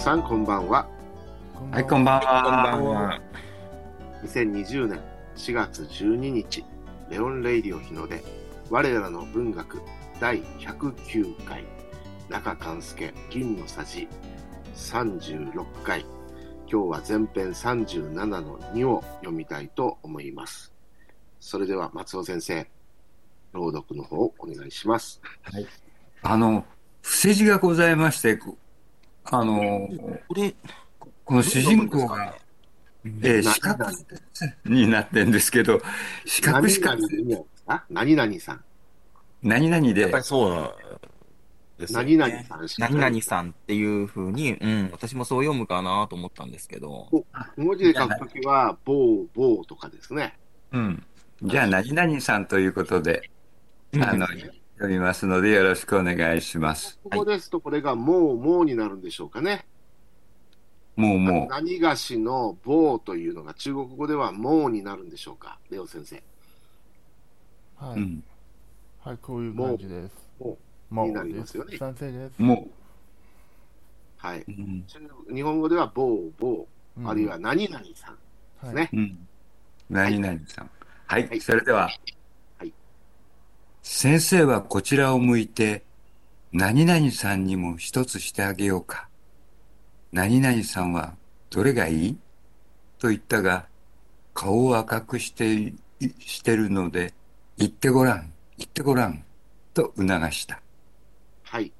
さんこんばんは。はい、こんばんは。2020年4月12日レオンレイディオ日の出我らの文学第109回中勘助銀のさじ36回今日は前編 37-2 を読みたいと思います。それでは松尾先生朗読の方をお願いします、はい、伏せ字がございましてこの主人公が四角になってるんですけど、四角しか何々さん何々でやっぱりそうですね、何々さんしか何々さんっていう風に、うん、私もそう読むかなと思ったんですけど、文字で書くときは棒棒とかですね、うん、じゃあ何々さんということで読みますのでよろしくお願いします。ここですとこれがもうもうになるんでしょうかね。もうもう何がしの棒というのが中国語ではもうになるんでしょうか、レオ先生。はい、うん、はい、こういう感じです。もうになりますよね。賛成です。もう、はい、うん、日本語では棒棒、うん、あるいは何々さんですね、はい、うん、何々さん、はい、はい、それでは、はい、先生はこちらを向いて何々さんにも一つしてあげようか。何々さんはどれがいい？と言ったが、顔を赤くしてるので、言ってごらん、と促した。はい。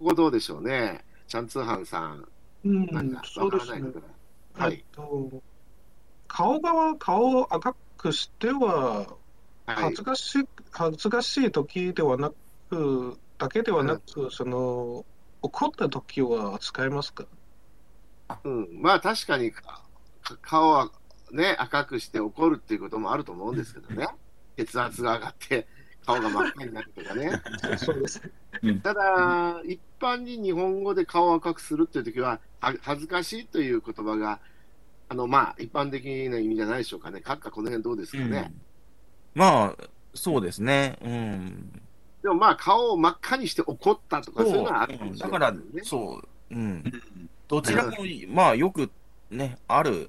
ここどうでしょうね。チャンツーハンさん。なんかわからないから。はい。顔を赤くしては、恥ずかしい時ではなく、だけではなく、怒った時は使いますか？うん、まあ確かに顔はね赤くして怒るっていうこともあると思うんですけどね。血圧が上がって顔が真っ赤になるとかね。そうです。ただ一般に日本語で顔を赤くするっていう時は恥ずかしいという言葉がまあ一般的な意味じゃないでしょうかね。閣下この辺どうですかね。うん、まあそうですね。うん。でもまあ顔を真っ赤にして怒ったとかそういうのはあるかもしれない、ね、だからそう、うん、どちらもまあよくねある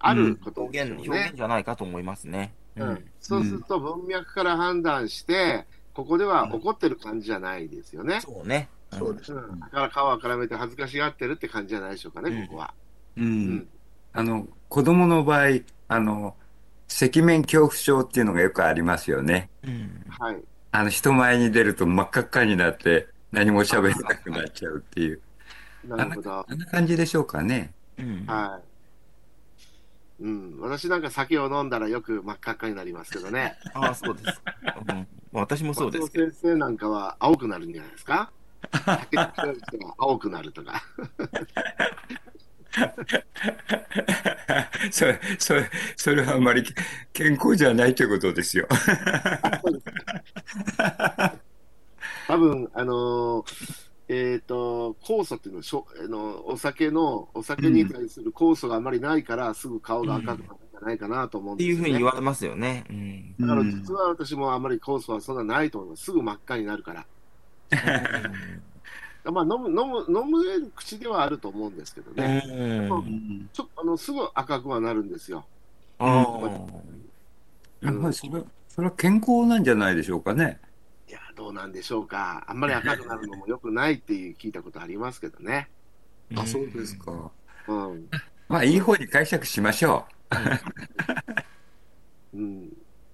こと、ね、表現じゃないかと思いますね、うんうん、そうすると文脈から判断してここでは怒ってる感じじゃないですよね、うん、そうね、そうです、うん、だから顔を絡めて恥ずかしがってるって感じじゃないでしょうかね、うん、ここは、うんうん、子供の場合赤面恐怖症っていうのがよくありますよね、うん、はい、人前に出ると真っ赤っかになって何も喋れなくなっちゃうっていう。なるほど。あんな感じでしょうかね。うん、はい。うん。私なんか酒を飲んだらよく真っ赤っかになりますけどね。ああ、そうです。うん、私もそうですけど。先生なんかは青くなるんじゃないですか？青くなるとか。それはあんまり健康じゃないということですよ。多分酵素っていうのお酒に対する酵素があまりないから、うん、すぐ顔が赤くなるんじゃないかなと思うんですよね。っていうふうに言われますよね。うん、だから実は私もあんまり酵素はそんなないと思います。すぐ真っ赤になるから。まあ、飲む口ではあると思うんですけどね、すぐ赤くはなるんですよ。あ、それは健康なんじゃないでしょうかね。いや、どうなんでしょうか。あんまり赤くなるのも良くないっていう聞いたことありますけどね。あ、そうですか、うん、まあいい方に解釈しましょう。、うん、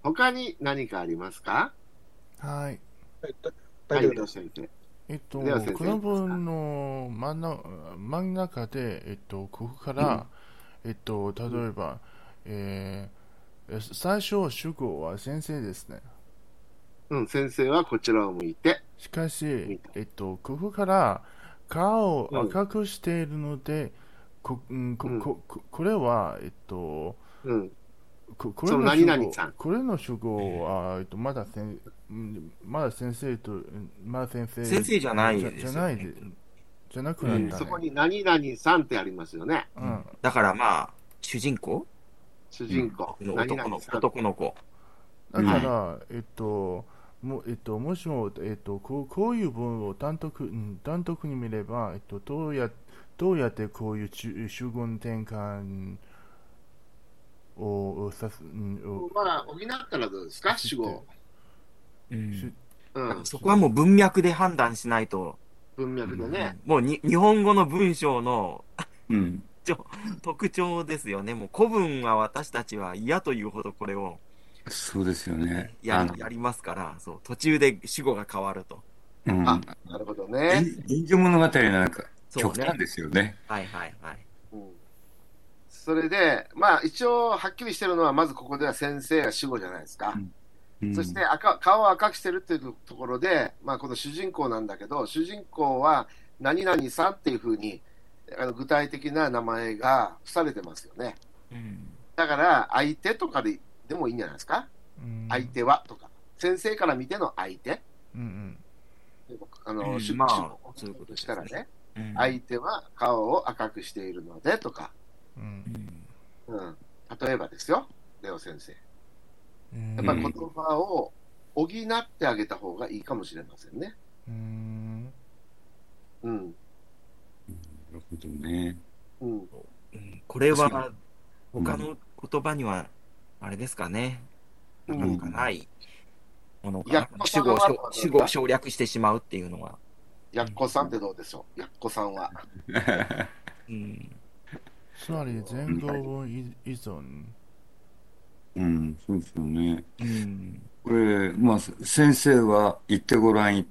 他に何かありますか？はい、大丈夫です。この文の真ん中で、ここから、例えば、最初は主語は先生ですね。うん、先生はこちらを向いて。しかし、ここから顔を赤くしているので、これは、うん、これの何々さん、これの主語は、まだ先生じゃないですよね。じゃなくなったね。そこに何々さんってありますよね。うん、だからまあ主人公、うん、男の子。だから、もしも、こういう文を単独に見れば、どうやってこういう主語の転換をさす、まあ、補ったらどうですか、主語。そこはもう文脈で判断しないと。文脈でね。もう日本語の文章の特徴ですよね。もう古文は私たちは嫌というほどこれを。そうですよね。やりますから、そう途中で主語が変わると。うん、あ、なるほどね。人情物語なんか極端ですよね。はいはいはい。それで、まあ一応はっきりしてるのは、まずここでは先生が主語じゃないですか。そして顔を赤くしてるっていうところで、まあこの主人公なんだけど、主人公は何々さんっていうふうに具体的な名前が付されてますよね。うん、だから相手とかでもいいんじゃないですか、うん、相手はとか先生から見ての相手、うんうん、まあそういうことしたらね、うん、相手は顔を赤くしているのでとか、うんうん、例えばですよ、レオ先生、うん、やっぱり言葉を補ってあげた方がいいかもしれませんね。うん、うん、なるほどね、うん、これは他の言葉には、うんあれですかね。なんかない。主語を省略してしまうっていうのは。やっこさんってどうでしょう。やっこさんは。うん。つまり前後文依存。うん、そうですよね。うん、これ、まあ、先生は言ってごらん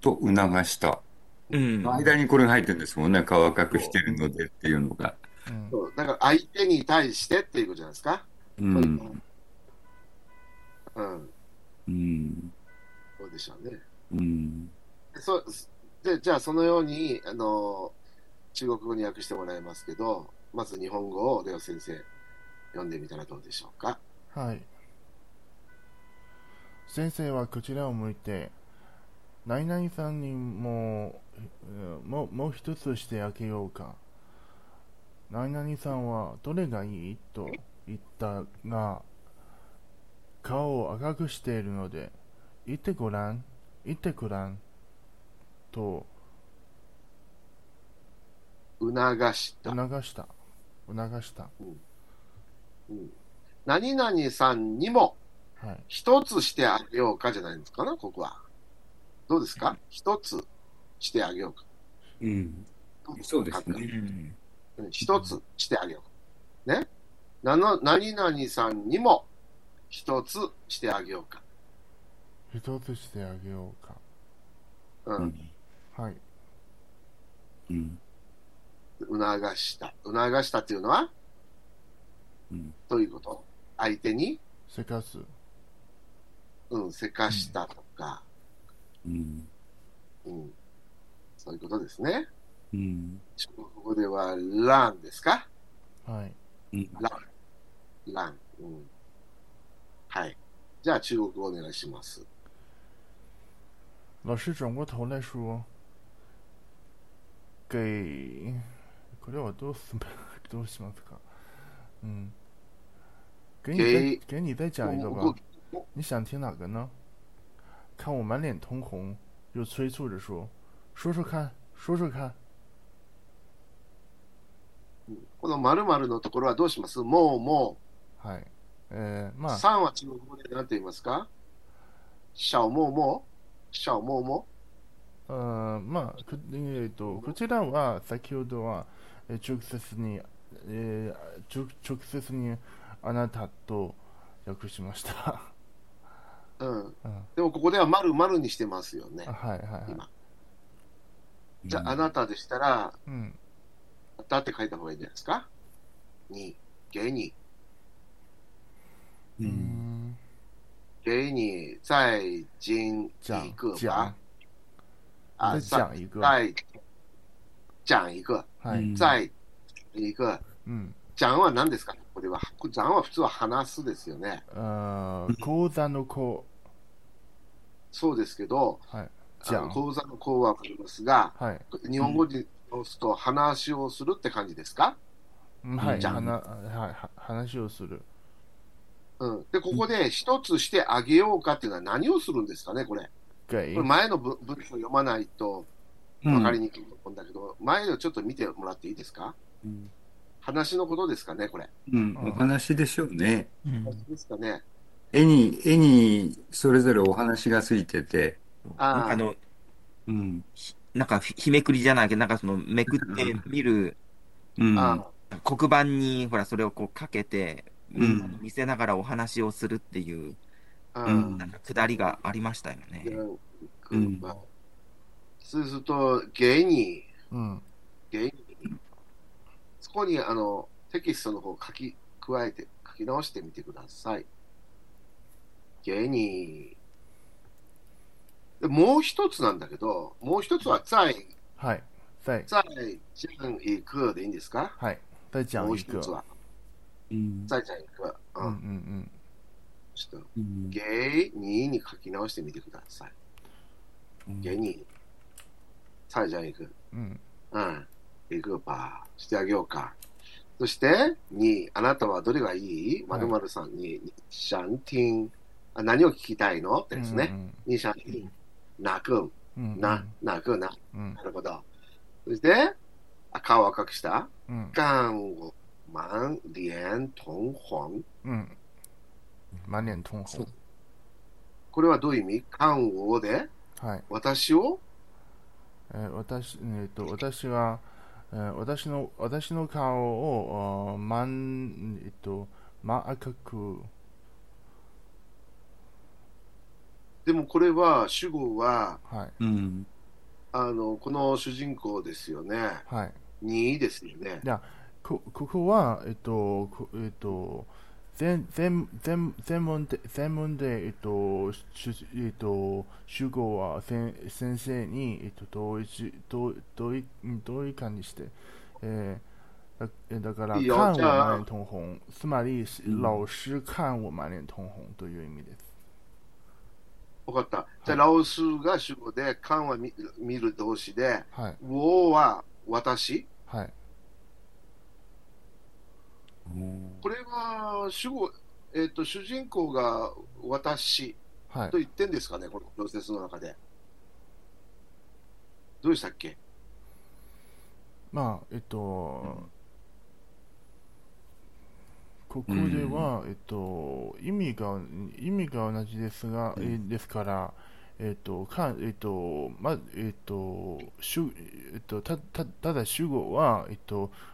と促した。うん。間にこれが入ってるんですもんね。顔赤くしてるのでっていうのが。うん、そうだから相手に対してっていうことじゃないですか。うん。うん。そうでしょうね。うん。で、じゃあそのように、中国語に訳してもらいますけど、まず日本語をレオ先生、読んでみたらどうでしょうか。はい。先生はこちらを向いて、何々さんにもう一つしてあげようか。何々さんはどれがいいと。言ったが、顔を赤くしているので、言ってごらんと促した、うんうん、何々さんにも一つしてあげようかじゃないんですかね、ここはどうですか、一つしてあげようか、うん、そうですね、一つしてあげようかね、何々さんにも一つしてあげようか。一つしてあげようか。うん。はい。うん。促したっていうのは、うん、どういうこと？相手にせかす。うん、せかしたとか。うん。うん。そういうことですね。うん。中国語では、ランですか？はい。うん、ラン、うん、はい。じゃあ中国語お願いします。老师转过头来说：“给これはどうしますか？嗯，给你再讲一个吧。你想听哪个呢？看我满脸通红，又催促着说：说说看。”この〇〇のところはどうします？もう。はい。まあ。3は中国語で何て言いますか？小もう。まあ、こちらは先ほどは、直接にあなたと訳しました。うん。でもここでは〇〇にしてますよね。はいはいはい。今。じゃあ、あなたでしたら、うん。だって書いた方がいいんじゃないですか？给你再講一個吧。再講一個。再講一個。講は何ですか？これは。講は普通は話すですよね。講座の講。そうですけど、講座の講はわかりますが、日本語でそうすると話をするって感じですか？はい、話をする。うん、でここで一つしてあげようかっていうのは何をするんですかね、これ。これ前の文章を読まないと分かりにくいと思うんだけど、うん、前をちょっと見てもらっていいですか、うん、話のことですかね、これ。うん、お話でしょうね。話ですかね。絵にそれぞれお話がついてて、うん、なんか日めくりじゃないけど、なんかそのめくって見る、うん、黒板にほらそれをこうかけて、うん、見せながらお話をするっていう、うん、なんか下りがありましたよね。うん、そうすると芸にそこにテキストの方を書き直してみてください。芸にもう一つなんだけど、もう一つは再讲一个でいいんですか？はい、再讲一个。もう一つは。再讲一个。うん。ちょっと、芸人に書き直してみてください。芸人。再讲一个。うん。一个ばしてあげようか。そして、に、あなたはどれがいい？〇〇さんに、シャンティン。何を聞きたいのってですね。にシャンティン。泣く。泣くな。なるほど。そして、顔を赤くした。干我。満臉通紅。うん。満臉通紅。これはどういう意味？干我で、はい、私を、私の顔を満赤く。でもこれは主語は、はい、うん、この主人公ですよね。はい。にですよね。ここは、全文で、主語は先生に、同意感にして、だから、看我满脸通紅、つまり、老師看我满臉通紅という意味です。分かった。じゃあ、老師が主語で、看は見る動詞で、はい、我は私。はい。これは主語、主人公が私と言ってんですかね、はい、このプロセスの中で。どうでしたっけ？まあ、ここでは、意味が同じですが、うん、ですから、ただ主語は、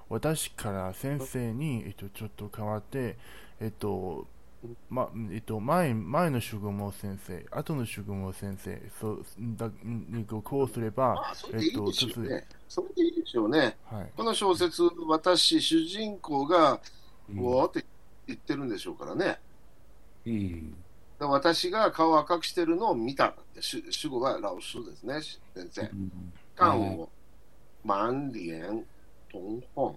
私から先生に、ちょっと変わって、前の主語も先生、後の主語も先生、こうすれば、それでいいでしょうね。はい、この小説、私、主人公が、わーって言ってるんでしょうからね。うん。私が顔を赤くしてるのを見た。主語はラオスですね、先生。看我满脸通紅。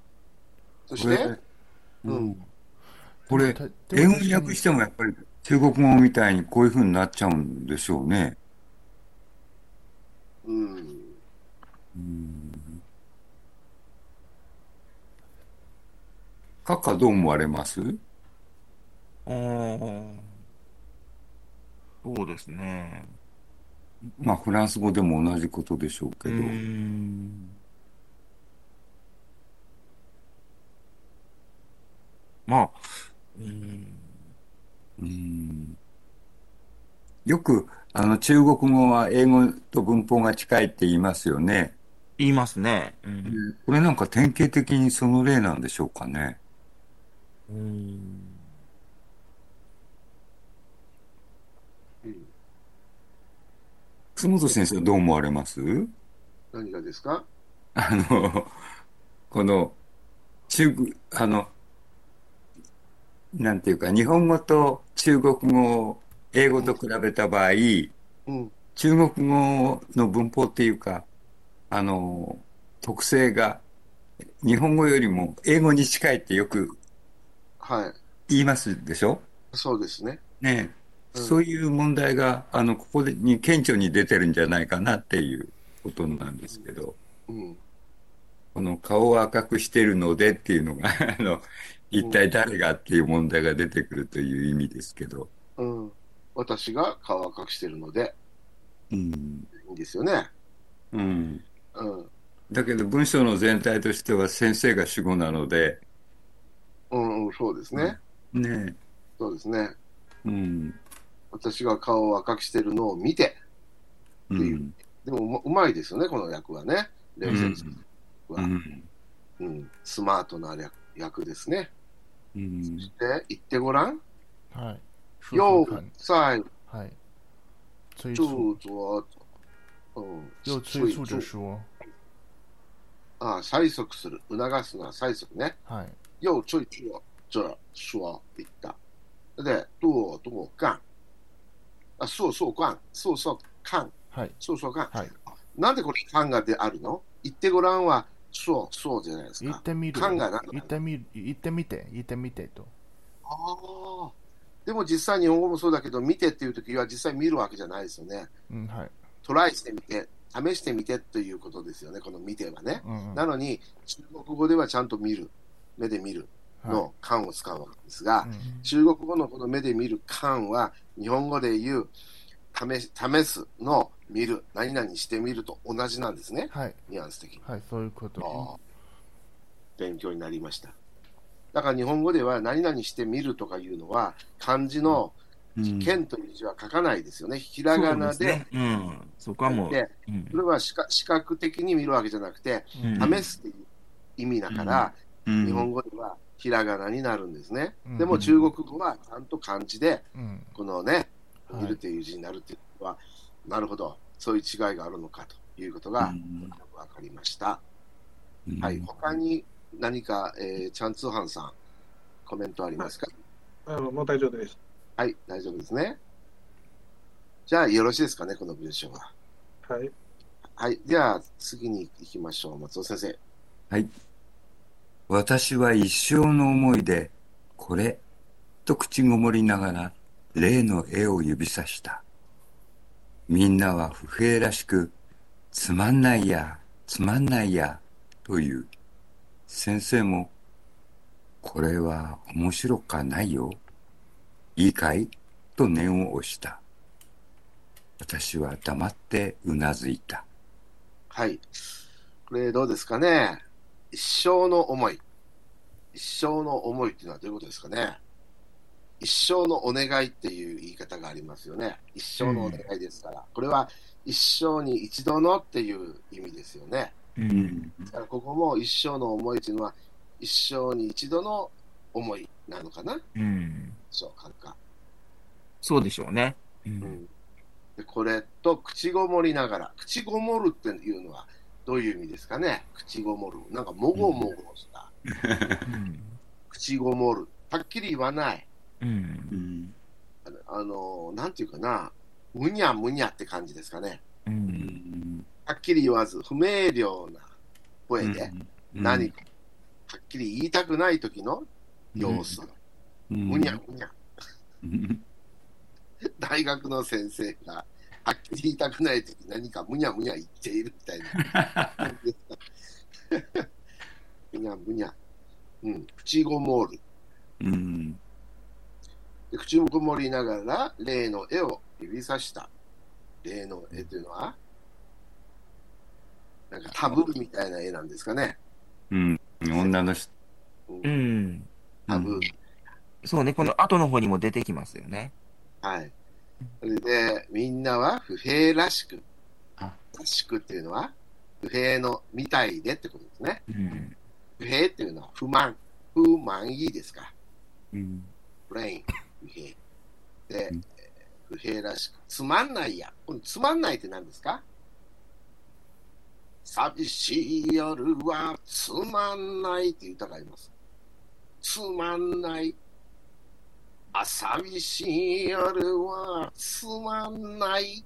そして、これ、英語に訳してもやっぱり中国語みたいにこういう風になっちゃうんでしょうね。カッカどう思われます？そうですね。まあフランス語でも同じことでしょうけど。まあ、よく中国語は英語と文法が近いって言いますよね。言いますね。これなんか典型的にその例なんでしょうかね。楠本先生はどう思われます？何がですか？このなんていうか、日本語と中国語、英語と比べた場合、中国語の文法っていうか、特性が日本語よりも英語に近いってよく言いますでしょ？はい、そうですね。ねえ。そういう問題がここに顕著に出てるんじゃないかなっていうことなんですけど、この顔を赤くしてるのでっていうのが一体誰がっていう問題が出てくるという意味ですけど、うん、私が顔を隠してるので、うん、いいですよね、うんうん、だけど文章の全体としては先生が主語なので、うんうん、そうですね、うん、ね、そうですね、うん、私が顔を赤くしてるのを見てっていう、うん、でもうまいですよね、この役はね、レオ先生は、うんうん、スマートな役ですね、うん、そして言ってごらん、はい、ようさい、はい、追溯着又追溯着说あ、催促する、促すのは催促ね、はい、又追溯着说言ったで、どうかん、そうそうかん、そうそうかん、はい、そうそうかん、はい、なんでこれかんがであるの？言ってごらんはそうそうじゃないですか。言ってみる、かんがなんか言ってみてと。ああ、でも実際日本語もそうだけど、見てっていうときは実際見るわけじゃないですよね、うん、はい、トライしてみて、試してみてということですよね、この見てはね、うんうん、なのに中国語ではちゃんと見る、目で見るの感を使うわけですが、はい、うん、中国語のこの目で見る感は日本語で言う試すの見る、何々してみると同じなんですね、はい、ニュアンス的に、はい、そういうこと、勉強になりました。だから日本語では何々してみるとかいうのは漢字の剣という字は書かないですよね、うん、ひらがな で、うん、そこはもう、うん、それは視覚的に見るわけじゃなくて、うん、試すという意味だから、うん、日本語ではひらがなになるんですね、うん、でも中国語はちゃんと漢字で、うん、このね、見るという字になるというのは、はい、なるほど、そういう違いがあるのかということが分かりました、うん、はい、他に何か、チャンツーハンさんコメントありますか？もう大丈夫です。はい、大丈夫ですね。じゃあよろしいですかね、この文章は。はい、はい、じゃあ次に行きましょう、松尾先生。はい、私は一生の思いでこれと口ごもりながら例の絵を指さした。みんなは不平らしくつまんないやつまんないやと言う。先生もこれは面白かないよ、いいかいと念を押した。私は黙ってうなずいた。はい、これどうですかね。一生の思い、一生の思いっていうのはどういうことですかね。一生のお願いっていう言い方がありますよね。一生のお願いですから、うん、これは一生に一度のっていう意味ですよね、うん、だからここも一生の思いっていうのは一生に一度の思いなのかな、うん、そうかな、そうでしょうね、うん、でこれと口ごもりながら、口ごもるっていうのはどういう意味ですかね。口ごもる、なんかもごもごした、うん、口ごもる、はっきり言わない、うん、なんていうかな、むにゃむにゃって感じですかね、うん、はっきり言わず不明瞭な声で何か、うん、はっきり言いたくない時の様子、うん、むにゃむにゃ、うん、大学の先生がはっきり言いたくない時何かむにゃむにゃ言っているみたいなむにゃむにゃ、うん、口ごもる、うん、口もこもりながら例の絵を指さした。例の絵というのはなんかタブーみたいな絵なんですかね、うん、女の人、うん、タブー、うん、そうね、この後の方にも出てきますよね、はい。それでみんなは不平らしく、らしくっていうのは不平のみたいでってことですね、うん、不平っていうのは不満、不満意ですか、うん、不平で、不平らしくつまんないや、このつまんないって何ですか？寂しい夜はつまんないっていう歌があります。つまんない、あ、寂しい夜はつまんない、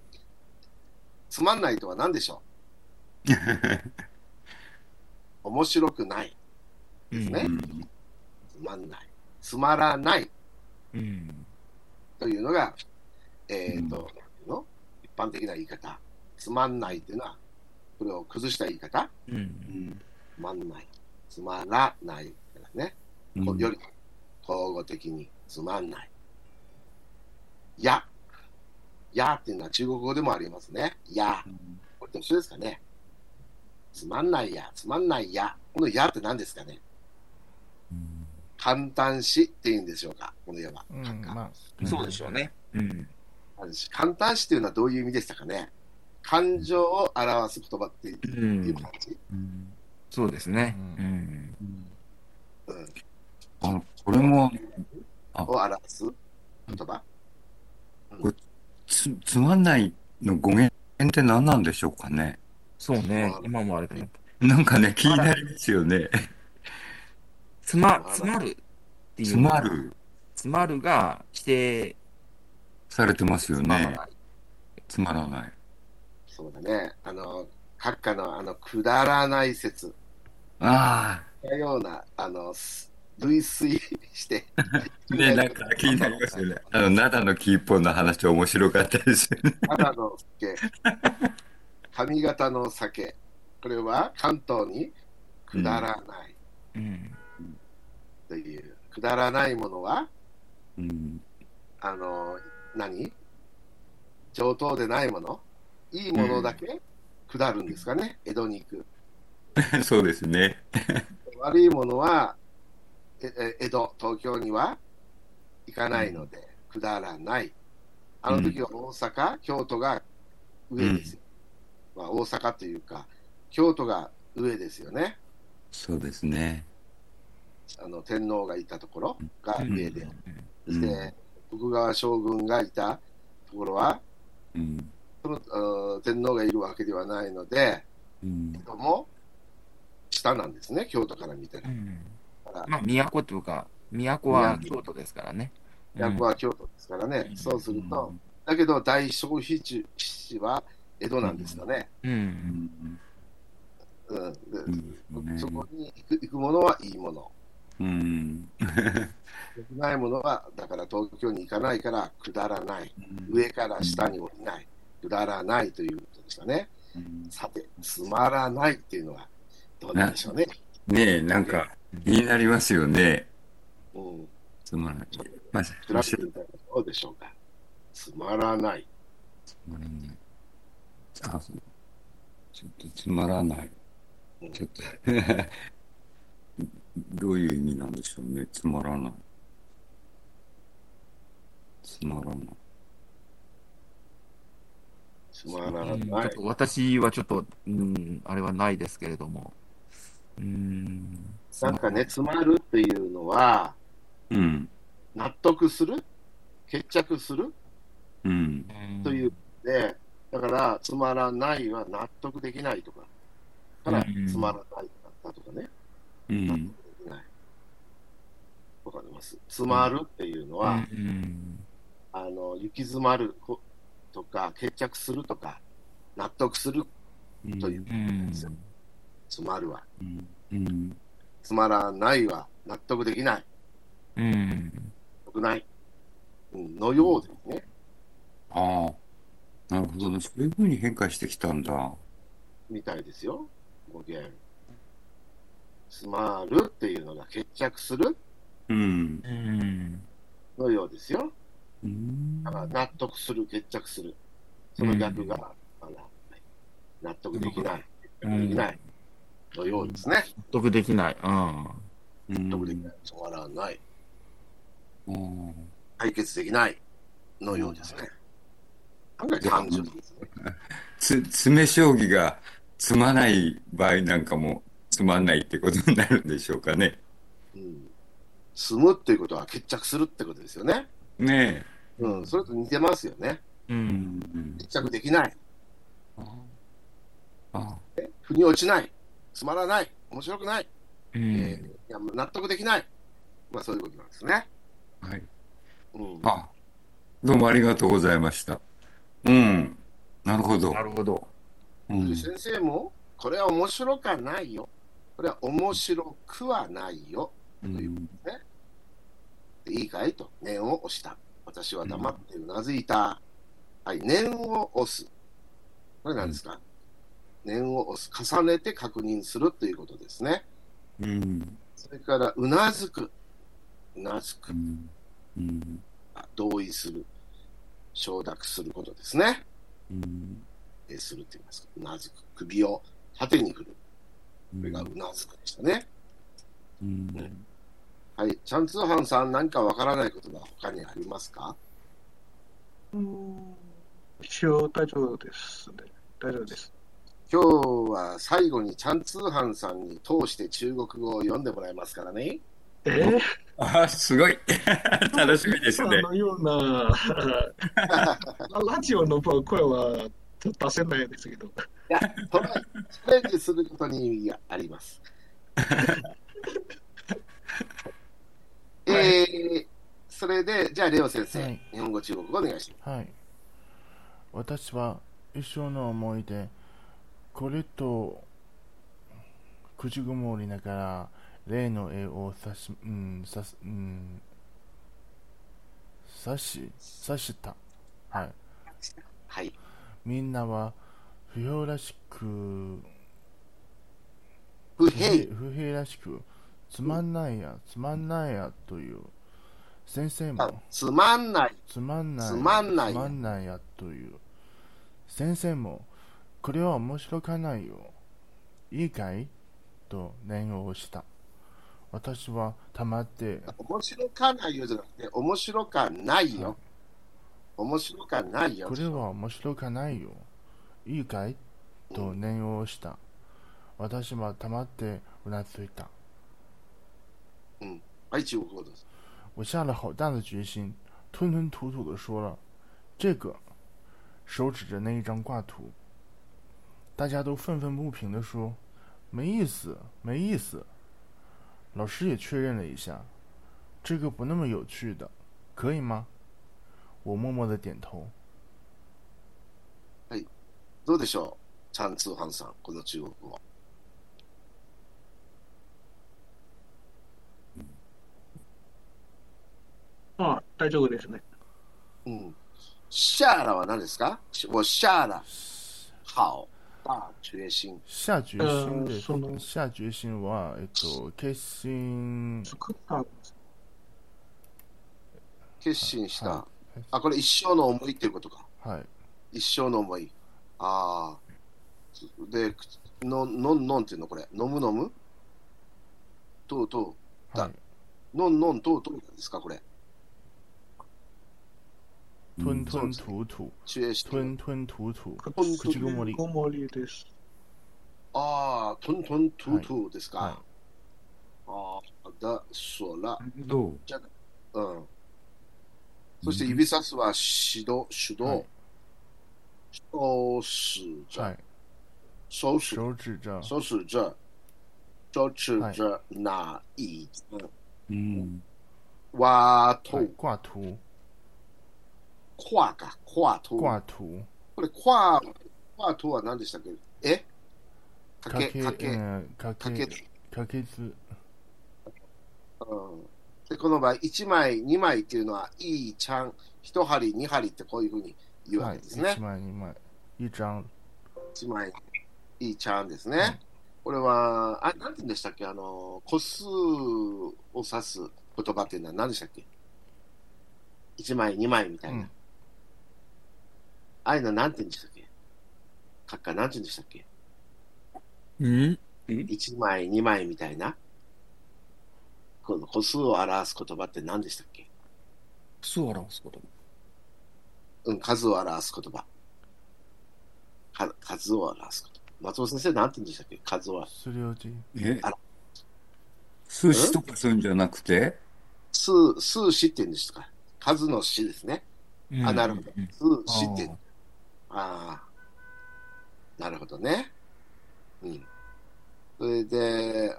つまんないとは何でしょう面白くないですね、うん、つまんない、つまらない、うん、というのが、うん、の一般的な言い方。つまんないというのはこれを崩した言い方、うん、つまんない、つまらないですね、うん、より口語的につまんない。や。やっていうのは中国語でもありますね。や。これと一緒ですかね。つまんないや、つまんないや。このやって何ですかね。簡単しっていうんでしょうか、このやは。まあ、そうでしょうね。うん、簡単しっていうのはどういう意味でしたかね。感情を表す言葉っていう感じ、うんうん、そうですね、うんうん、これもを表す言葉、うん、これ つまんないの語源って何なんでしょうかね。そうね、今もあれだね、なんかね、気になりますよね。つまるっていう、つまるが否定されてますよね。つまらない、そうだね。閣下のくだらない説、ああ、のような類推してね、なんか気になりますよね。灘のキーポンの話面白かったですよね。灘の酒、上方の酒、これは関東にくだらない、うん、というくだらないものは、うん、何？上等でないもの。いいものだけ下るんですかね、江戸に行く。そうですね。悪いものは江戸、東京には行かないので、下らない。あの時は大阪、京都が上ですよ。まあ、大阪というか、京都が上ですよね。そうですね。天皇がいたところが上で、で徳川将軍がいたところは、その天皇がいるわけではないので、江戸も下なんですね、京都から見たら。まあ、都というか、都は京都ですからね。都は京都ですからね。そうすると、だけど大消費地は江戸なんですよね。そこに行くものはいいもの。ないものは、だから東京に行かないから下らない。上から下に降りない。くだらないということでしたね、さて、つまらないっていうのはどうなんでしょうね。ねえ、なんか気になりますよね、つまらない、まあ、比べてみたらどうでしょうか。つまらない、あ、ちょっとつまらない、ちょっとどういう意味なんでしょうね。つまらないちょっと私はちょっと、あれはないですけれども、なんかね、つまるっていうのは、納得する、決着する、というで、だからつまらないは納得できないとか、からつまらないだったとかね、納得できない。わかります。つまるっていうのは、行き詰まる。とか決着するとか納得するということですよ、つまるは、つまらないは納得できない、納得ない、のようですね。ああ、なるほどね。そういうふうに変化してきたんだみたいですよ、語源。つまるっていうのが決着する、のようですよ。だから納得する、決着する、その逆が、納得できない、のようですね。納得できない、納得できない、つまらない、解決できないのようですね。なんか単純ですね。詰将棋が詰まない場合なんかもつまんないってことになるんでしょうかね。詰むっていうことは決着するってことですよね。ねえ、それと似てますよね。決着できない、腑に落ちない、つまらない、面白くない、いや、納得できない、まあそういうことなんですね。はい、あ、どうもありがとうございました。なるほど。なるほど。先生もこれは面白くはないよ、これは面白くはないよ、ということね。いいかいと念を押した。私は黙ってうなずいた。はい、念を押す、これ何ですか。念を押す、重ねて確認するということですね。それからうなずく、うなずく、うんうん、同意する、承諾することですね、うん、すると言いますか、うなずく、首を縦に振る、これがうなずくでしたね、うんうん、はい、チャン・ツーハンさん、何かわからないことが他にありますか？一応大丈夫ですね、大丈夫です。今日は最後にチャン・ツーハンさんに通して中国語を読んでもらいますからね。あ、すごい楽しみですね。今のようなラジオの声は出せないですけど、いや、トライチャレンジすることに意味があります、それでじゃあレオ先生、はい、日本語中国語お願いします、はい、私は一生の思い出これと口ごもりながら例の絵を刺した、はいはい、みんなは不評らしく不平らしくつまんないやという、先生もつまんないやという、先生もこれは面白かないよ、いいかいと念をした。私はたまって面白かないよじゃなくて面白かないよ、はい、面白かないよ、これは面白かないよ、いいかいと念をした、うん、私はたまってうなずいた。嗯，哎，中国語です。我下了好大的决心，吞吞吐吐的说了这个，手指着那一张挂图，大家都愤愤不平的说没意思没意思。老师也确认了一下，这个不那么有趣的，可以吗？我默默的点头。はい、どうでしょう、チャン・ツーハンさん、この中国語は。あ、大丈夫ですね。うん。下了は何ですか？我下了。好。下決心は、決心した、はい、あ、これ一生の思いっていうことか、はい、一生の思い、あーで、のんっていうの、これのむとう、はい、のんとうですか、これ吞吞吐吐、口ごもりです。ああ、吞吞吐吐ですか、はいはい、ああ、だ、そらどうじゃ、うん、そして指さすは手指着哪一张、嗯、挂图掛图。これ掛图は何でしたっけ？かけず。うん。で、この場合、1枚、2枚っていうのは、一張、1針、2針ってこういうふうに言うわけですね。はい、1枚、2枚、一張。1枚、一張ですね、はい。これは、あ、何でしたっけ？個数を指す言葉っていうのは何でしたっけ？1枚、2枚みたいな。うん、ああいうの何て言うんでしたっけ？カッカ何て言うんでしたっけ？うん、1枚2枚みたいな、この個数を表す言葉って何でしたっけ？個数を表す言葉、うん、数を表す言葉、数を表す言葉、松本先生何て言うんでしたっけ？数は数詞とかするんじゃなくて数詞って言うんですか？数の詞ですね。あ、なるほど。数詞って、ああ、なるほどね。うん。それで、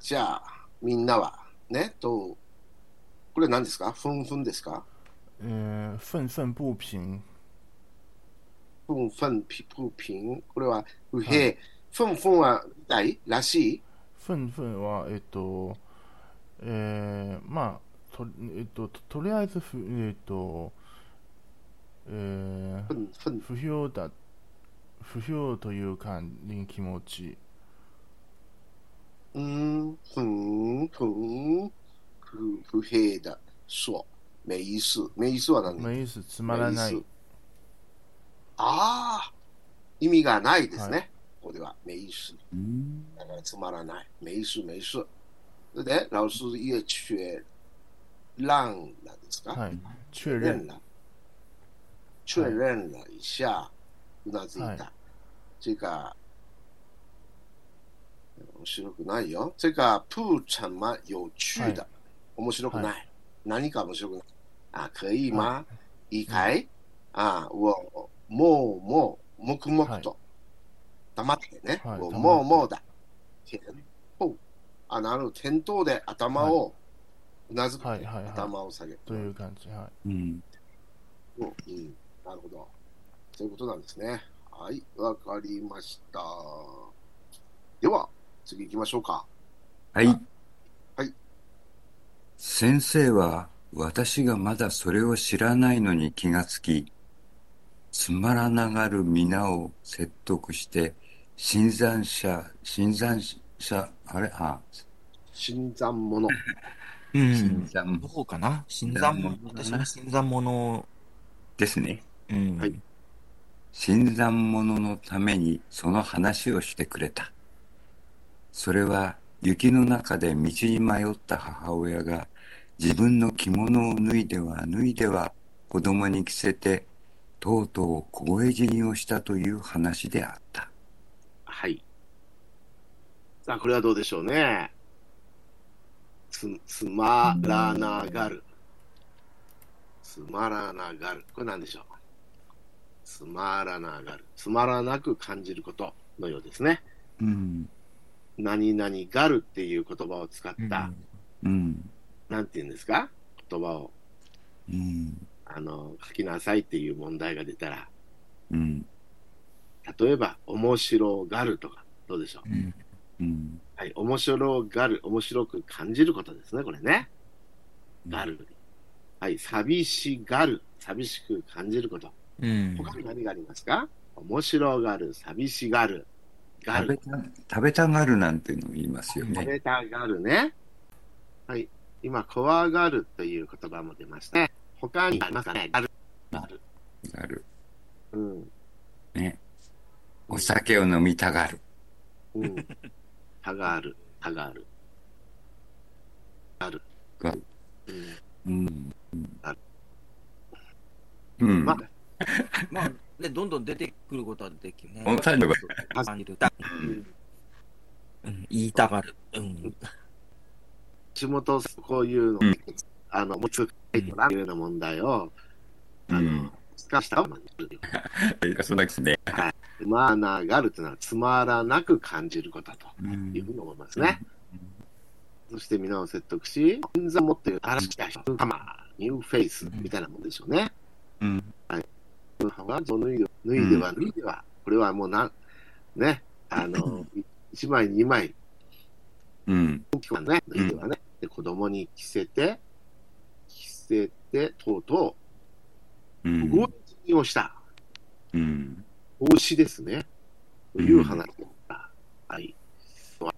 じゃあ、みんなは、ね、と、これ何ですか？ふんですか？ふんふん不平。これは、不平。はい、ふんは、らしい？ふんは、まあ、とりあえず不評というか気持ち、不平だ。そう。没意思。没意思は何？没意思、つまらない。ああ、意味がないですね。はい、ここでは没意思。だからつまらない。没意思、没意思。で、老師也确認なんですか？はい。确認了。确認了一下。うなずいた。这个面白くないよ。这个プーちゃんは有趣的。面白くない。何か面白くない。あ、可以吗？いいかい？あ、もう、黙々と。黙ってね。もうだ。あ、なるほど。転倒で頭をうなずく。頭を下げる。という感じ。はい。うん。うん。なるほど。そういうことなんですね。はい、わかりました。では、次行きましょうか。はい。はい。先生は、私がまだそれを知らないのに気がつき、つまらながる皆を説得して、新参者。うん。新参者。どうかな？新参者。私の新参者ですね。うん。はい。新参者のためにその話をしてくれた。それは雪の中で道に迷った母親が自分の着物を脱いでは子供に着せてとうとう凍え死にをしたという話であった。はい。さあこれはどうでしょうね。つまらながる。つまらながる。これ何でしょう。つまらながる。つまらなく感じることのようですね。うん、何々がるっていう言葉を使った、うん、なんて言うんですか？言葉を、うん、書きなさいっていう問題が出たら、うん、例えば、面白がるとか、どうでしょう？うんうん、はい、面白がる、面白く感じることですね、これね。がる。はい、寂しがる、寂しく感じること。他に何がありますか？面白がる、寂しがる、がる。食べたがるなんていうのを言いますよね。食べたがるね。はい。今、怖がるという言葉も出ましたね。他にありますかね？がる。がる。うん。ね。お酒を飲みたがる。うん。たがる、たがる。がる。うん。がる。うん。まあまあね、どんどん出てくることはできね。言いたがる。うん。地元、こういうの、もう一回というような問題を、つかしたまながるというのは、つまらなく感じることというふうに思いますね。そして、皆を説得し、銀座持っている新しい人、ニューフェイスみたいなもんでしょうね。はい。脱いでは、これはもうね、1枚2枚、大きくはね、脱いではね、で子供に着せて、とうとう、凍え死にをした。凍死ですね。という話だった。はい。こ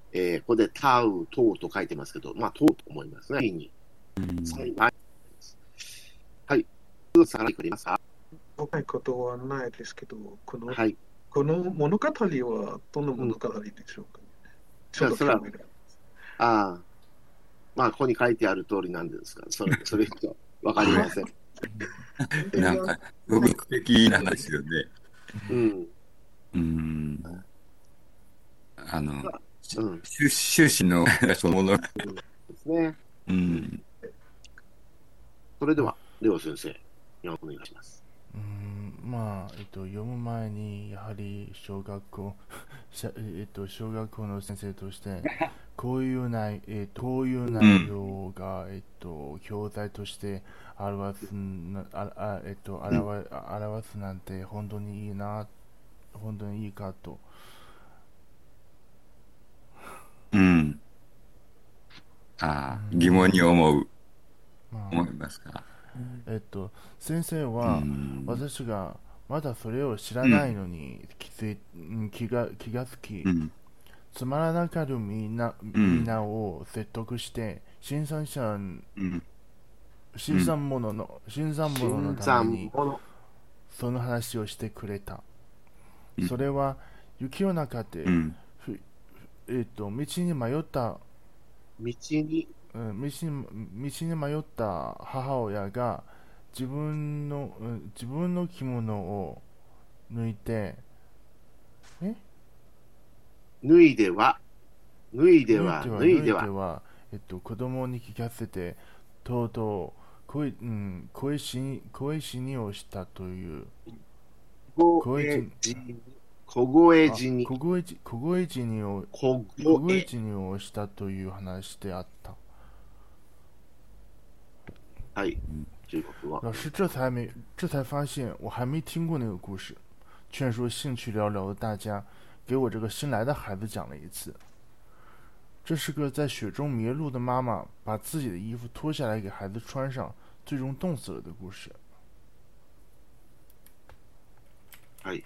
こで、たうとうと書いてますけど、まあ、とうと思いますね。はい。さらにくれますか？深いことはないですけど、この物語はどの物語でしょうかね。ちょっとそれは、まあここに書いてある通りなんですが、それ以上わかりません。なんか語学的な話よね。終始のそのものですね。それでは亮先生。お願いします。まあ、読む前にやはり小学校の先生としてこういう内容が教材として表すなんて本当にいいかと。疑問に思いますか。先生は、私がまだそれを知らないのに気がつき、つまらなかるみんなを説得して新参者のためにその話をしてくれた。それは雪の中で、道に迷った母親が自分の着物を脱いでは子供に聞かせて、とうとう恋死にをしたという。小声死にをしたという話であった。はい。老师这才发现我还没听过那个故事，劝说兴趣寥寥的大家给我这个新来的孩子讲了一次。这是个在雪中迷路的妈妈把自己的衣服脱下来给孩子穿上，最终冻死了的故事。はい、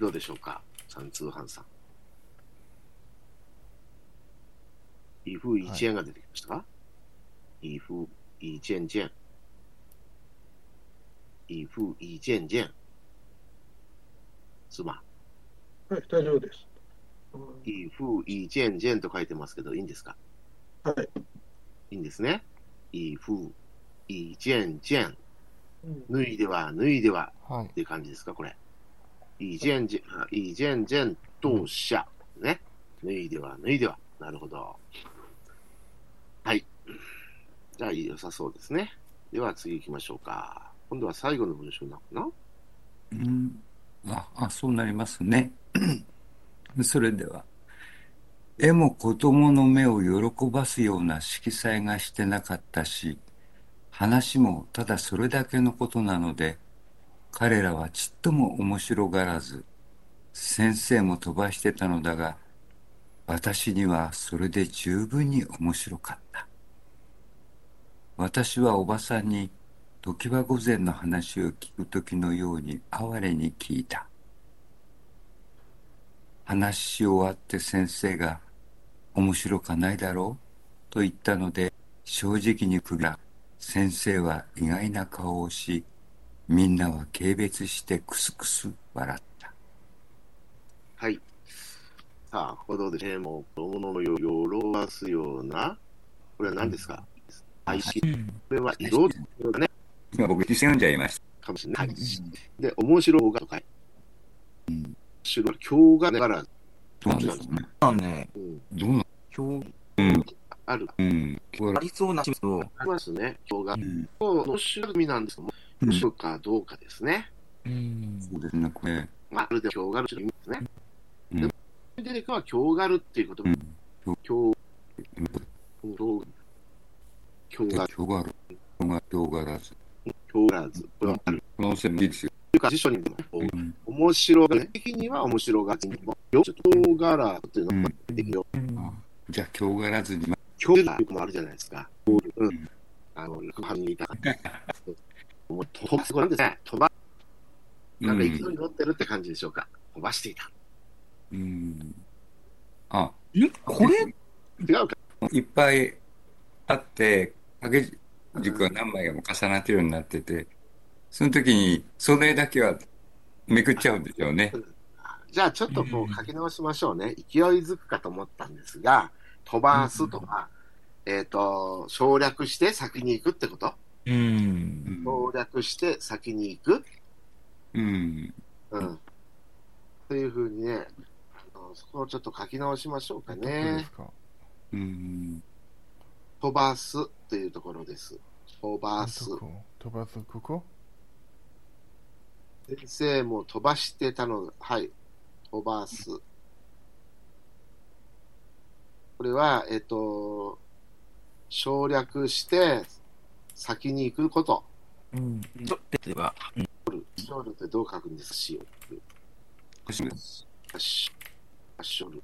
どうでしょうか、三通半さん。一夫一件が出てきましたか、はい、一夫一件件、一夫一件件是吧？はい、大丈夫です。一夫一件件と書いてますけど、いいんですか？はい。いいんですね。一夫一件件、脱いでは脱いでは、はい、っていう感じですかこれ。一件件と下ね。脱いでは脱いでは。なるほど。はい。じゃあ良さそうですね。では次行きましょうか。今度は最後の文章なのかな？そうなりますね。それでは、絵も子供の目を喜ばすような色彩がしてなかったし、話もただそれだけのことなので、彼らはちっとも面白がらず、先生も飛ばしてたのだが、私にはそれで十分に面白かった。私はおばさんに、常盤御前の話を聞くときのように哀れに聞いた。話し終わって先生が面白かないだろうと言ったので、正直にくら先生は意外な顔をし、みんなは軽蔑してクスクス笑った。はい。さあ、ここでもう子供を喜ばすような、これは何ですか？愛し、これは色ですね。今僕自身読んじゃいました。かもしれない。で、面白がとか。今日がだからありそうな気もしますね。今日が今日の趣味なんですけども、面白かどうかですね。そうですね、これ。まあ、で今日がるという意味ですね。で、出てくるは今日がるっていうこと。今日がる。これはある。この線でいいですよ。辞書にも、面白が的には面白がずにも、今日がらというのが出てきよ。じゃあ今日がらずに、今日がらもあるじゃないですか。落語にいた。もう飛ばすなんですね。飛ば、なんか勢いに乗ってるって感じでしょうか。飛ばしていた。これ違うか。いっぱいあって掛け軸が何枚も重なってるようになってて。その時に、それだけはめくっちゃうんでしょうね。じゃあ、ちょっとこう書き直しましょうね。勢いづくかと思ったんですが、飛ばすとか、省略して先に行くってこと？省略して先に行く？というふうにね、そこをちょっと書き直しましょうかね。飛ばすというところです。飛ばす、ここ？先生も飛ばしてたの、はい、飛ばす。これは、省略して先に行くこと。では、省略ってどう書くんですか？しおしむ。しおる。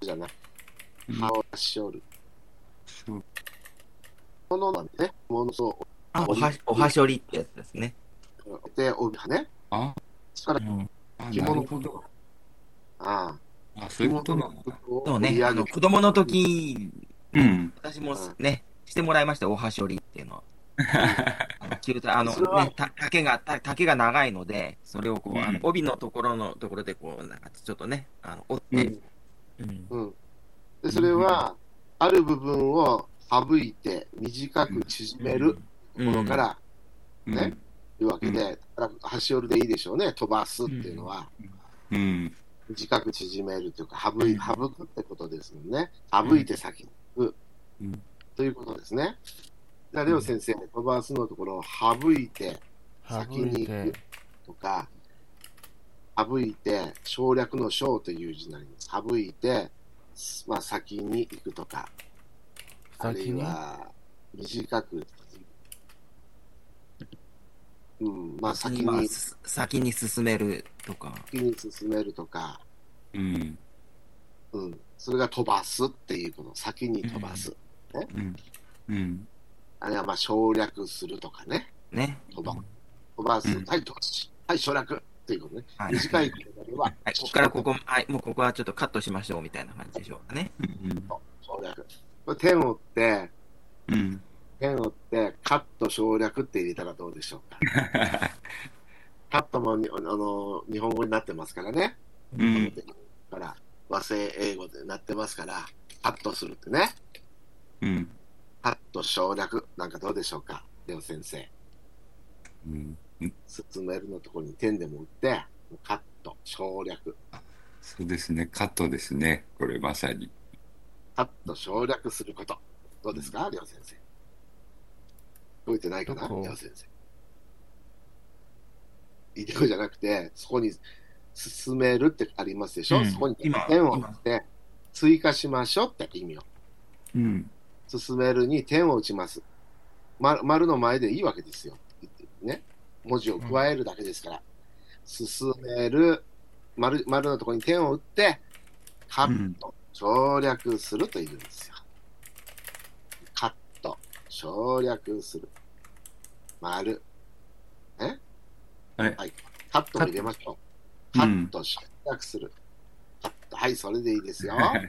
じゃない。しおる。ものなんでね、ものそう。おはしょりってやつですね。で、帯はね。あ、そしたら、着物のこと。ああ、あ、そういうことなの。そうね、子供の時、うん、私もね、してもらいました、おはしょりっていうのは。ね、竹が長いので、それをこう、帯のところでこうなんかちょっとね、折って、うんうん、でそれは、ある部分を省いて短く縮めるところからね、いうわけで、端折りでいいでしょうね、飛ばすっていうのは、短く縮めるというか省くってことですもんね。省いて先に行く、ということですね。だからレオ先生、飛ばすのところを省いて先に行くとか、省いて省略の省という字になります。省いて、まあ、先に行くとか、あるいは短く、まあ、先に進めるとか、それが飛ばすっていうこと、先に飛ばす、ね、あれはまあ省略するとかね。飛ばす。はい、飛ばし。はい、省略っていうことね。はい、短いことでは、はい、ここからここ、はい、もうここはちょっとカットしましょうみたいな感じでしょうかね。省略。これ点を折って、カット省略って入れたらどうでしょうか。カットも日本語になってますからね。から和製英語でなってますから、カットするってね。カット省略なんかどうでしょうか、レオ先生。進めるのところに点でも打って、カット省略。そうですね、カットですね、これまさに。カット省略すること、どうですか、レオ先生。覚えてないかな、レオ先生。イデオじゃなくて、そこに進めるってありますでしょ、そこに点を打って、追加しましょうって意味を。進めるに点を打ちます。丸の前でいいわけですよ。ね、文字を加えるだけですから。進める、丸のところに点を打って、カット、省略するというんですよ。カット、省略する。丸。はい。カットを入れましょう。カット、省略する。カット、はい、それでいいですよ。カッ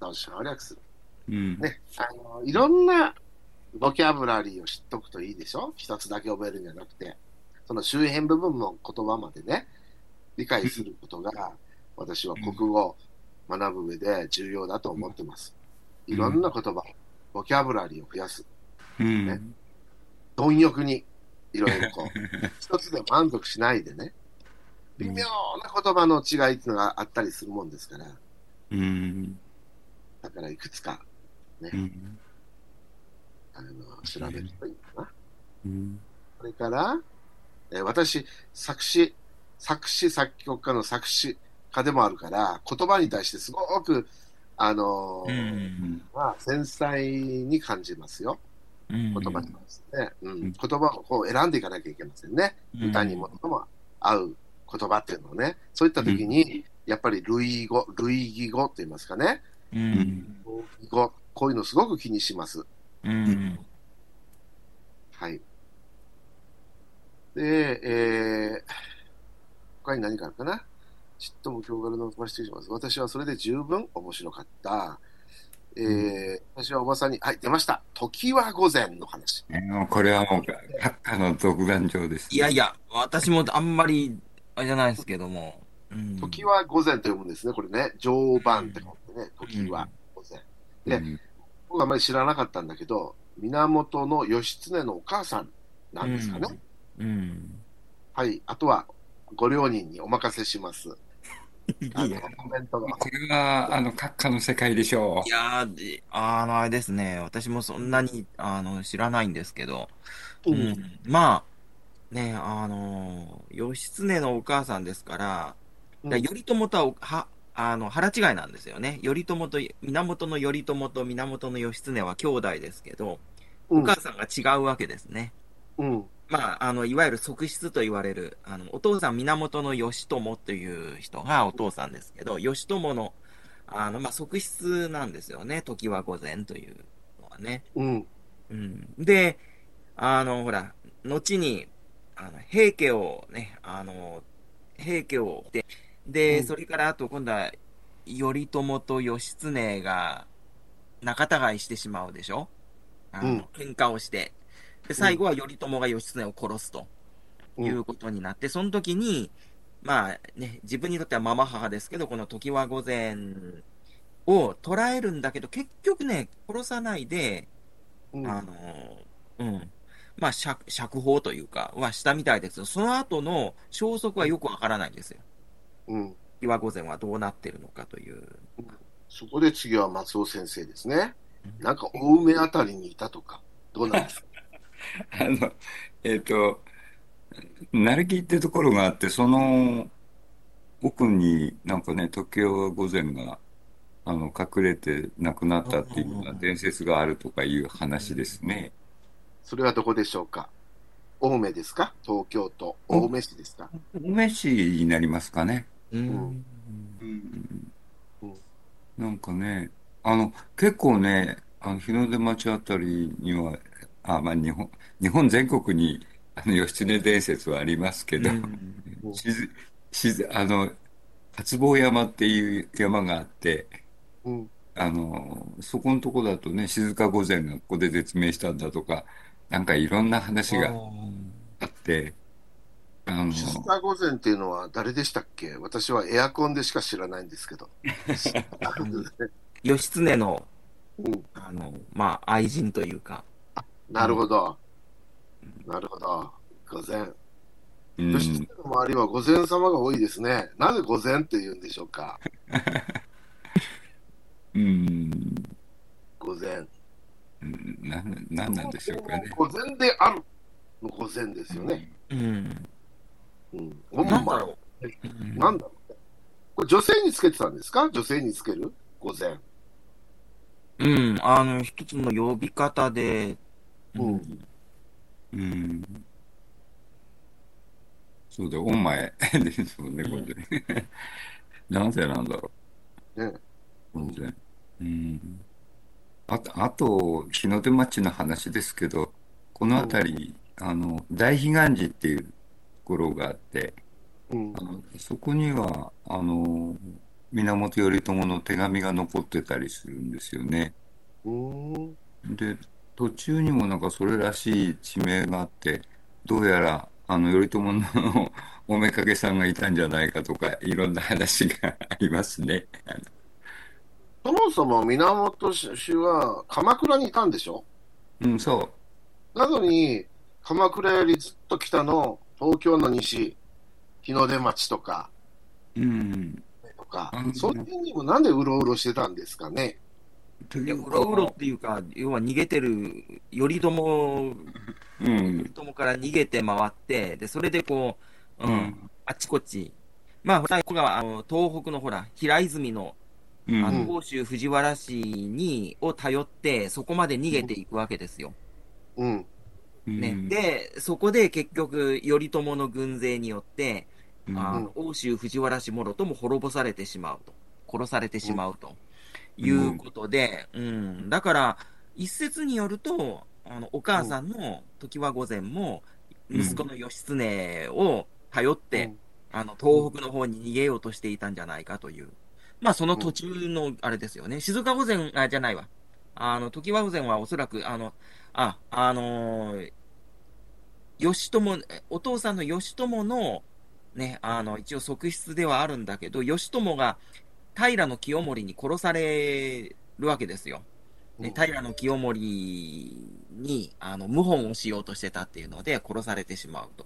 ト、省略する。ね、いろんなボキャブラリーを知っとくといいでしょ。一つだけ覚えるんじゃなくて、その周辺部分の言葉までね、理解することが私は国語を学ぶ上で重要だと思ってます。いろんな言葉、ボキャブラリーを増やす、ね、貪欲にいろいろこう一つで満足しないでね、微妙な言葉の違いっていうのがあったりするもんですから、だからいくつかね、調べるといいかな。それから、私、作曲家の作詞家でもあるから、言葉に対してすごく、繊細に感じますよ。言葉に関してね、言葉をこう選んでいかなきゃいけませんね。歌にもとも合う言葉っていうのをね、そういった時に、やっぱり類義語と言いますかね、こういうのすごく気にします。はい。で、他に何があるかな。ちっとも今日から伸ばしていきます。私はそれで十分面白かった。私はおばさんに、はい、出ました。時は午前の話。これはもう、独眼上です、ね。いや、私もあんまり、あれじゃないですけども。時は午前と読むんですね、これね。常盤って書いてね、時は午前。で、僕はあまり知らなかったんだけど、源義経のお母さんなんですかね。はい、あとはご両人にお任せします。コメントが。これは、閣下の世界でしょう。いやー、あれですね、私もそんなに知らないんですけど、まあ、ね、義経のお母さんですから、頼朝とは腹違いなんですよね。頼朝と源の頼朝と源の義経は兄弟ですけど、お母さんが違うわけですね。まあいわゆる側室と言われるお父さん源の義朝という人がお父さんですけど、義朝のまあ側室なんですよね。時は午前というのはね。で、ほら後に平家をね平家をで、それからあと今度は頼朝と義経が仲違いしてしまうでしょ、喧嘩をして、で最後は頼朝が義経を殺すということになって、その時にまあね、自分にとってはまま母ですけど、この常盤御前を捉えるんだけど、結局ね、殺さないで、まあ、釈放というか、はしたみたいですよ。その後の消息はよくわからないんですよ。常盤御前はどうなってるのかという。そこで次は松尾先生ですね。なんか、青梅あたりにいたとか、どうなんですか？成木ってところがあって、その奥になんかね、常盤御前が隠れて亡くなったっていうような伝説があるとかいう話ですね。それはどこでしょうか？青梅ですか？東京都青梅市ですか？青梅市になりますかね。なんかね、結構ね、日の出町あたりには、まあ日本全国に義経伝説はありますけど、初坊山っていう山があって、そこのとこだとね、静御前がここで絶命したんだとか、なんかいろんな話があって、静御前っていうのは誰でしたっけ？私はエアコンでしか知らないんですけど。義経の、まあ、愛人というか。なるほど。なるほど。御前。義経の周りは御前様が多いですね。なぜ御前って言うんでしょうか？御前。何なんでしょうかね。御前であるの御前ですよね。何だろう。これ女性につけてたんですか？女性につける御前。一つの呼び方で。そうだ、お前ですもんね、これ。なぜなんだろう。あと、日の出町の話ですけど、この辺り、大悲願寺っていうところがあって、そこには、源頼朝の手紙が残ってたりするんですよね。で、途中にもなんかそれらしい地名があって、どうやら頼朝のおめかけさんがいたんじゃないかとか、いろんな話がありますね。そもそも源氏は鎌倉にいたんでしょ？そう。なのに、鎌倉よりずっと北の東京の西、日の出町とか、その辺にもなんでうろうろしてたんですかね。いや、うろうろっていうか、要は逃げてる、頼朝から逃げて回って、で、それでこう、あちこち、まあ、最後が東北のほら、平泉の、奥州藤原氏を頼って、そこまで逃げていくわけですよ。で、そこで結局、頼朝の軍勢によって、奥州藤原氏もろとも滅ぼされてしまうと。殺されてしまうと。いうことで、だから一説によるとお母さんの常盤御前も息子の義経を頼って、東北の方に逃げようとしていたんじゃないかという、まあその途中のあれですよね。静御前じゃないわ。常盤御前はおそらく義朝、お父さんの義朝のね、一応側室ではあるんだけど、義朝が平清盛に殺されるわけですよ。ね、平清盛に謀反をしようとしてたっていうので殺されてしまうと。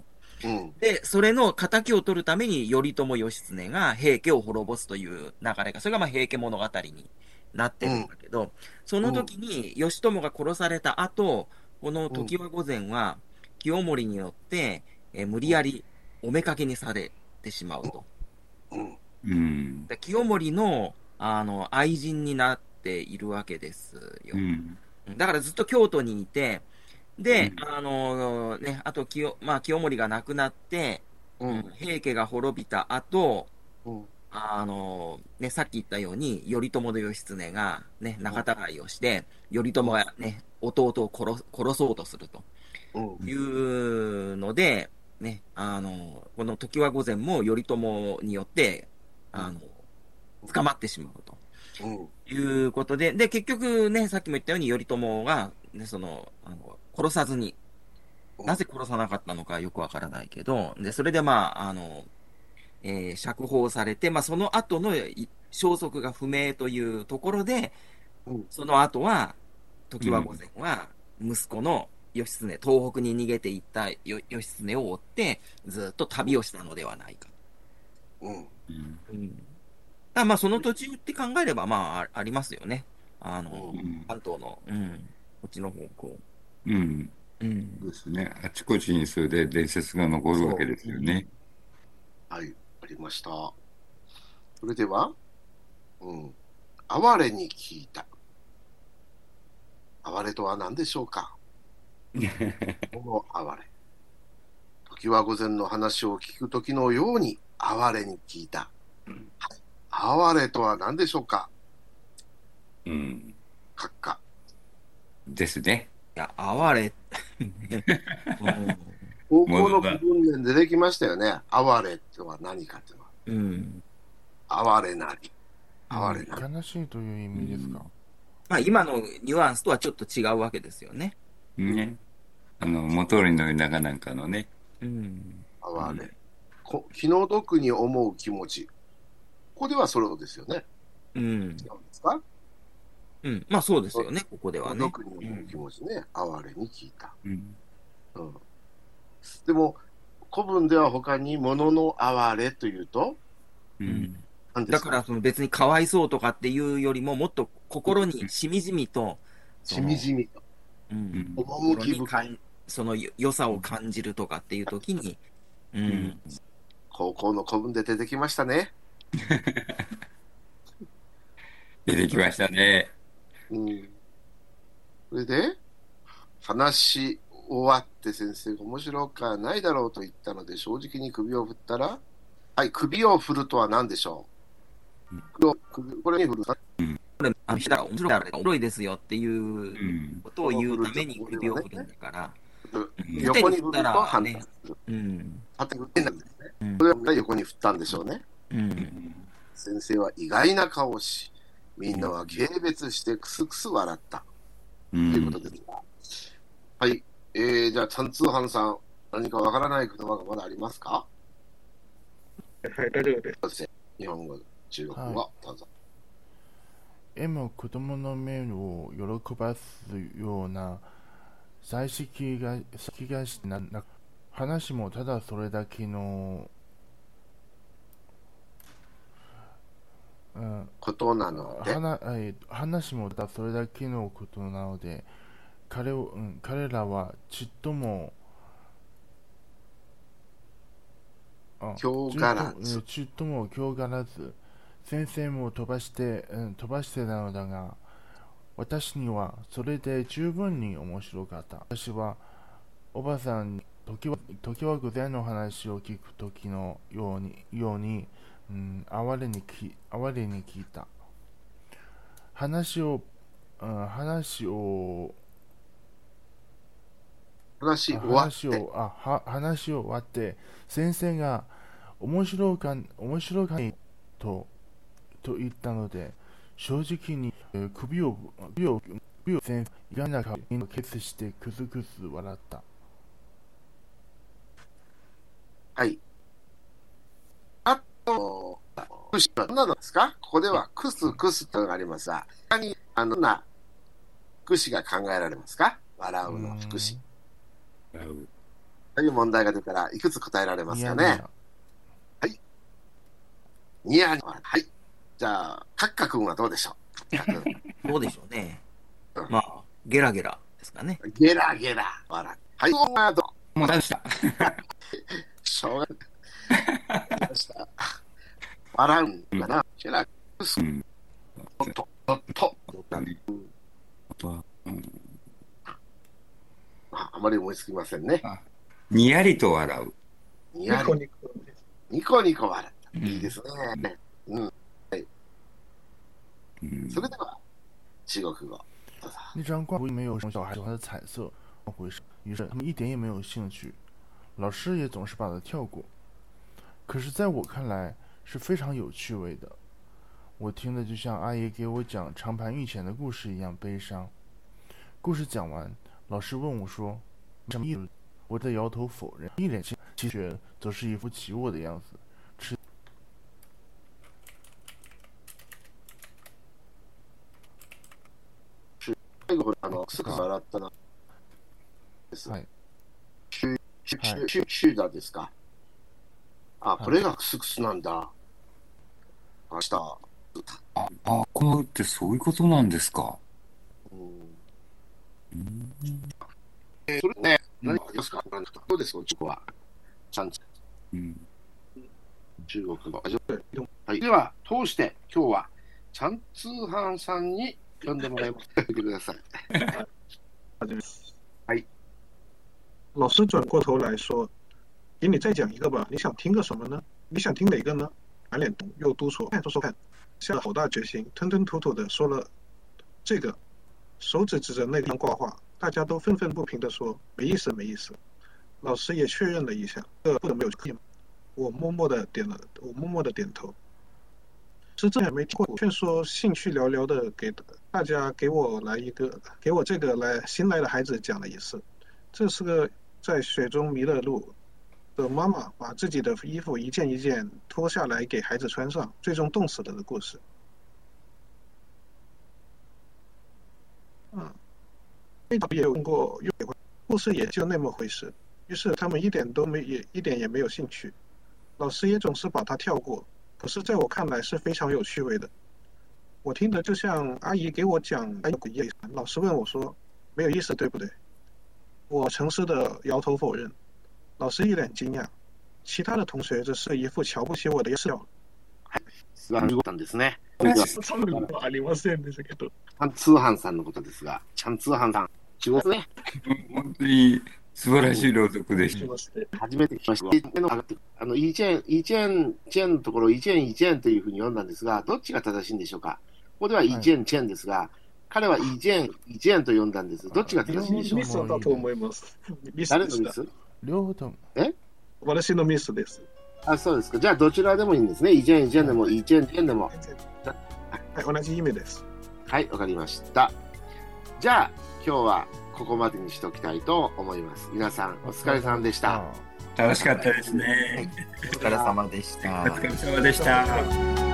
で、それの仇を取るために頼朝義経が平家を滅ぼすという流れが、それがまあ平家物語になってるんだけど、その時に義朝が殺された後、この常盤御前は清盛によって無理やりおめかけにされてしまうと。清盛の、愛人になっているわけですよ。だからずっと京都にいて、で、あと清盛が亡くなって、平家が滅びた後、さっき言ったように、頼朝と義経が、ね、仲違いをして、頼朝が、ね、弟を殺そうとするというので、この常盤御前も頼朝によって、捕まってしまうと、いうことで、で、結局ね、さっきも言ったように頼朝が、ね、殺さずに、なぜ殺さなかったのかよくわからないけど、で、それでまあ、釈放されて、まあ、その後の消息が不明というところで、その後は、常盤御前は、息子の義経、東北に逃げていった義経を追って、ずっと旅をしたのではないか。だまあ、その途中って考えれば、まあ、ありますよね。関東の、こっちの方向。そうですね。あちこちにそれで伝説が残るわけですよね。はい、ありました。それでは、哀れに聞いた。哀れとは何でしょうか。この哀れ。常盤御前の話を聞くときのように哀れに聞いた。哀れとは何でしょうか。閣下。ですね。いや、哀れ。高校の部分で出てきましたよね。哀れとは何かっていうのは。哀れなり。哀れなり。悲しいという意味ですか。まあ、今のニュアンスとはちょっと違うわけですよね。元利の長なんかのね。哀れ。気の毒に思う気持ち。ここではそれですよね。違うんですか。まあそうですよね。ここではね。気の毒に思う気持ちね。哀れに聞いた。でも古文では他に物の哀れというと、だからその別にかわいそうとかっていうよりももっと心にしみじみと、趣深いその良さを感じるとかっていう時に、高校の古文で出てきましたね。出てきましたね。それで話終わって先生が面白くはないだろうと言ったので正直に首を振ったら、はい、首を振るとは何でしょう。これに振るか、これあの人が面白いから面白いですよっていうことを言うために首を振るんだから、横に振ると反対する。縦に振ってなんですね。それが横に振ったんでしょうね。先生は意外な顔をし、みんなは軽蔑してクスクス笑った、ということです。はい。じゃあ、チャンツーハンさん、何かわからない言葉がまだありますか？はい、大丈夫です。日本語、中国語は、どうぞ。絵も子供の目を喜ばすような才識がしてなく、話もただそれだけの、ことなので、話もただそれだけのことなので、彼らはちっとも強がらず、先生も飛ばしてなのだが、私にはそれで十分に面白かった。私はおばさんに常盤御前の話を聞くときのように、哀れに聞いた。話を終わって先生が面白かないと言ったので正直に首を先生が意外な顔にケツしてクスクス笑った。はい。あとクスは何なんですか。ここではクスクスというのがありますが、他にどんな福祉が考えられますか。笑うの福祉。という問題が出たらいくつ答えられますかね。はい。ニヤニヤ。はい。じゃあ、閣下君はどうでしょう。どうでしょうね。まあ、ゲラゲラですかね。ゲラゲラ。笑う。はい。もう出した。しょうがない。出した。笑うんだな。ゲラ。あまり思いつきませんね。にやりと笑う。ニコニコ笑った。いいですね。それでは中国語。那张挂布没有小孩喜欢的彩色，回事。于是他们一点也没有兴趣，老师也总是把它跳过。可是在我看来是非常有趣味的。我听的就像阿爷给我讲长盘御前的故事一样悲伤。故事讲完，老师问我说：“什么意思？”我在摇头否认，一脸气血，则是一副起我的样子。最後すぐ笑ったなです。はい。シューダーですか。あ、これがクスクスなんだ。明日。あ、このってそういうことなんですか。それね、何かありますか。どうですか、ここは。ちゃんと。中国語。はい。では通して今日はチャンツーハンさんに読んでもらえますください。はい。老师转过头来说：“给你再讲一个吧，你想听个什么呢？你想听哪个呢？”满脸红又哆嗦，说看，下了好大决心，吞吞吐吐的说了这个，手指指着那张挂画，大家都愤愤不平的说：“没意思，没意思。”老师也确认了一下，不能没有意吗？我默默的点头。是这还没听过，劝说兴趣寥寥的给大家给我这个新来的孩子讲了一次。这是个在雪中迷了路的妈妈把自己的衣服一件一件脱下来给孩子穿上，最终冻死了的故事。也有问过，故事也就那么回事。于是他们一点也没有兴趣。老师也总是把它跳过。可是在我看来是非常有趣味的，我听得就像阿姨给我讲一样。老师问我说：“没有意思，对不对？”我诚实的摇头否认。老师一脸惊讶，其他的同学则是一副瞧不起我的样子。素晴らしいことですね。そんなことはありませんでしたけど。チャンツーハンさんのことですが、チャンツーハンさん、中国ね。本当に素晴らしい朗読でした。初めて聞きました。イチェンのところ、イチェンというふうに読んだんですが、どっちが正しいんでしょうか。ここではイチェンですが、彼はイチェンと読んだんです。どっちが正しいんでしょうか。ミスだと思います。誰のミス？両方とも。私のミスです。あ、そうですか。じゃあどちらでもいいんですね。イチェンでもイチェンでも。はい、同じ意味です。はい、わかりました。じゃあ今日はここまでにしておきたいと思います。皆さんお疲れ様でした。楽しかったですね。お疲れ様でした。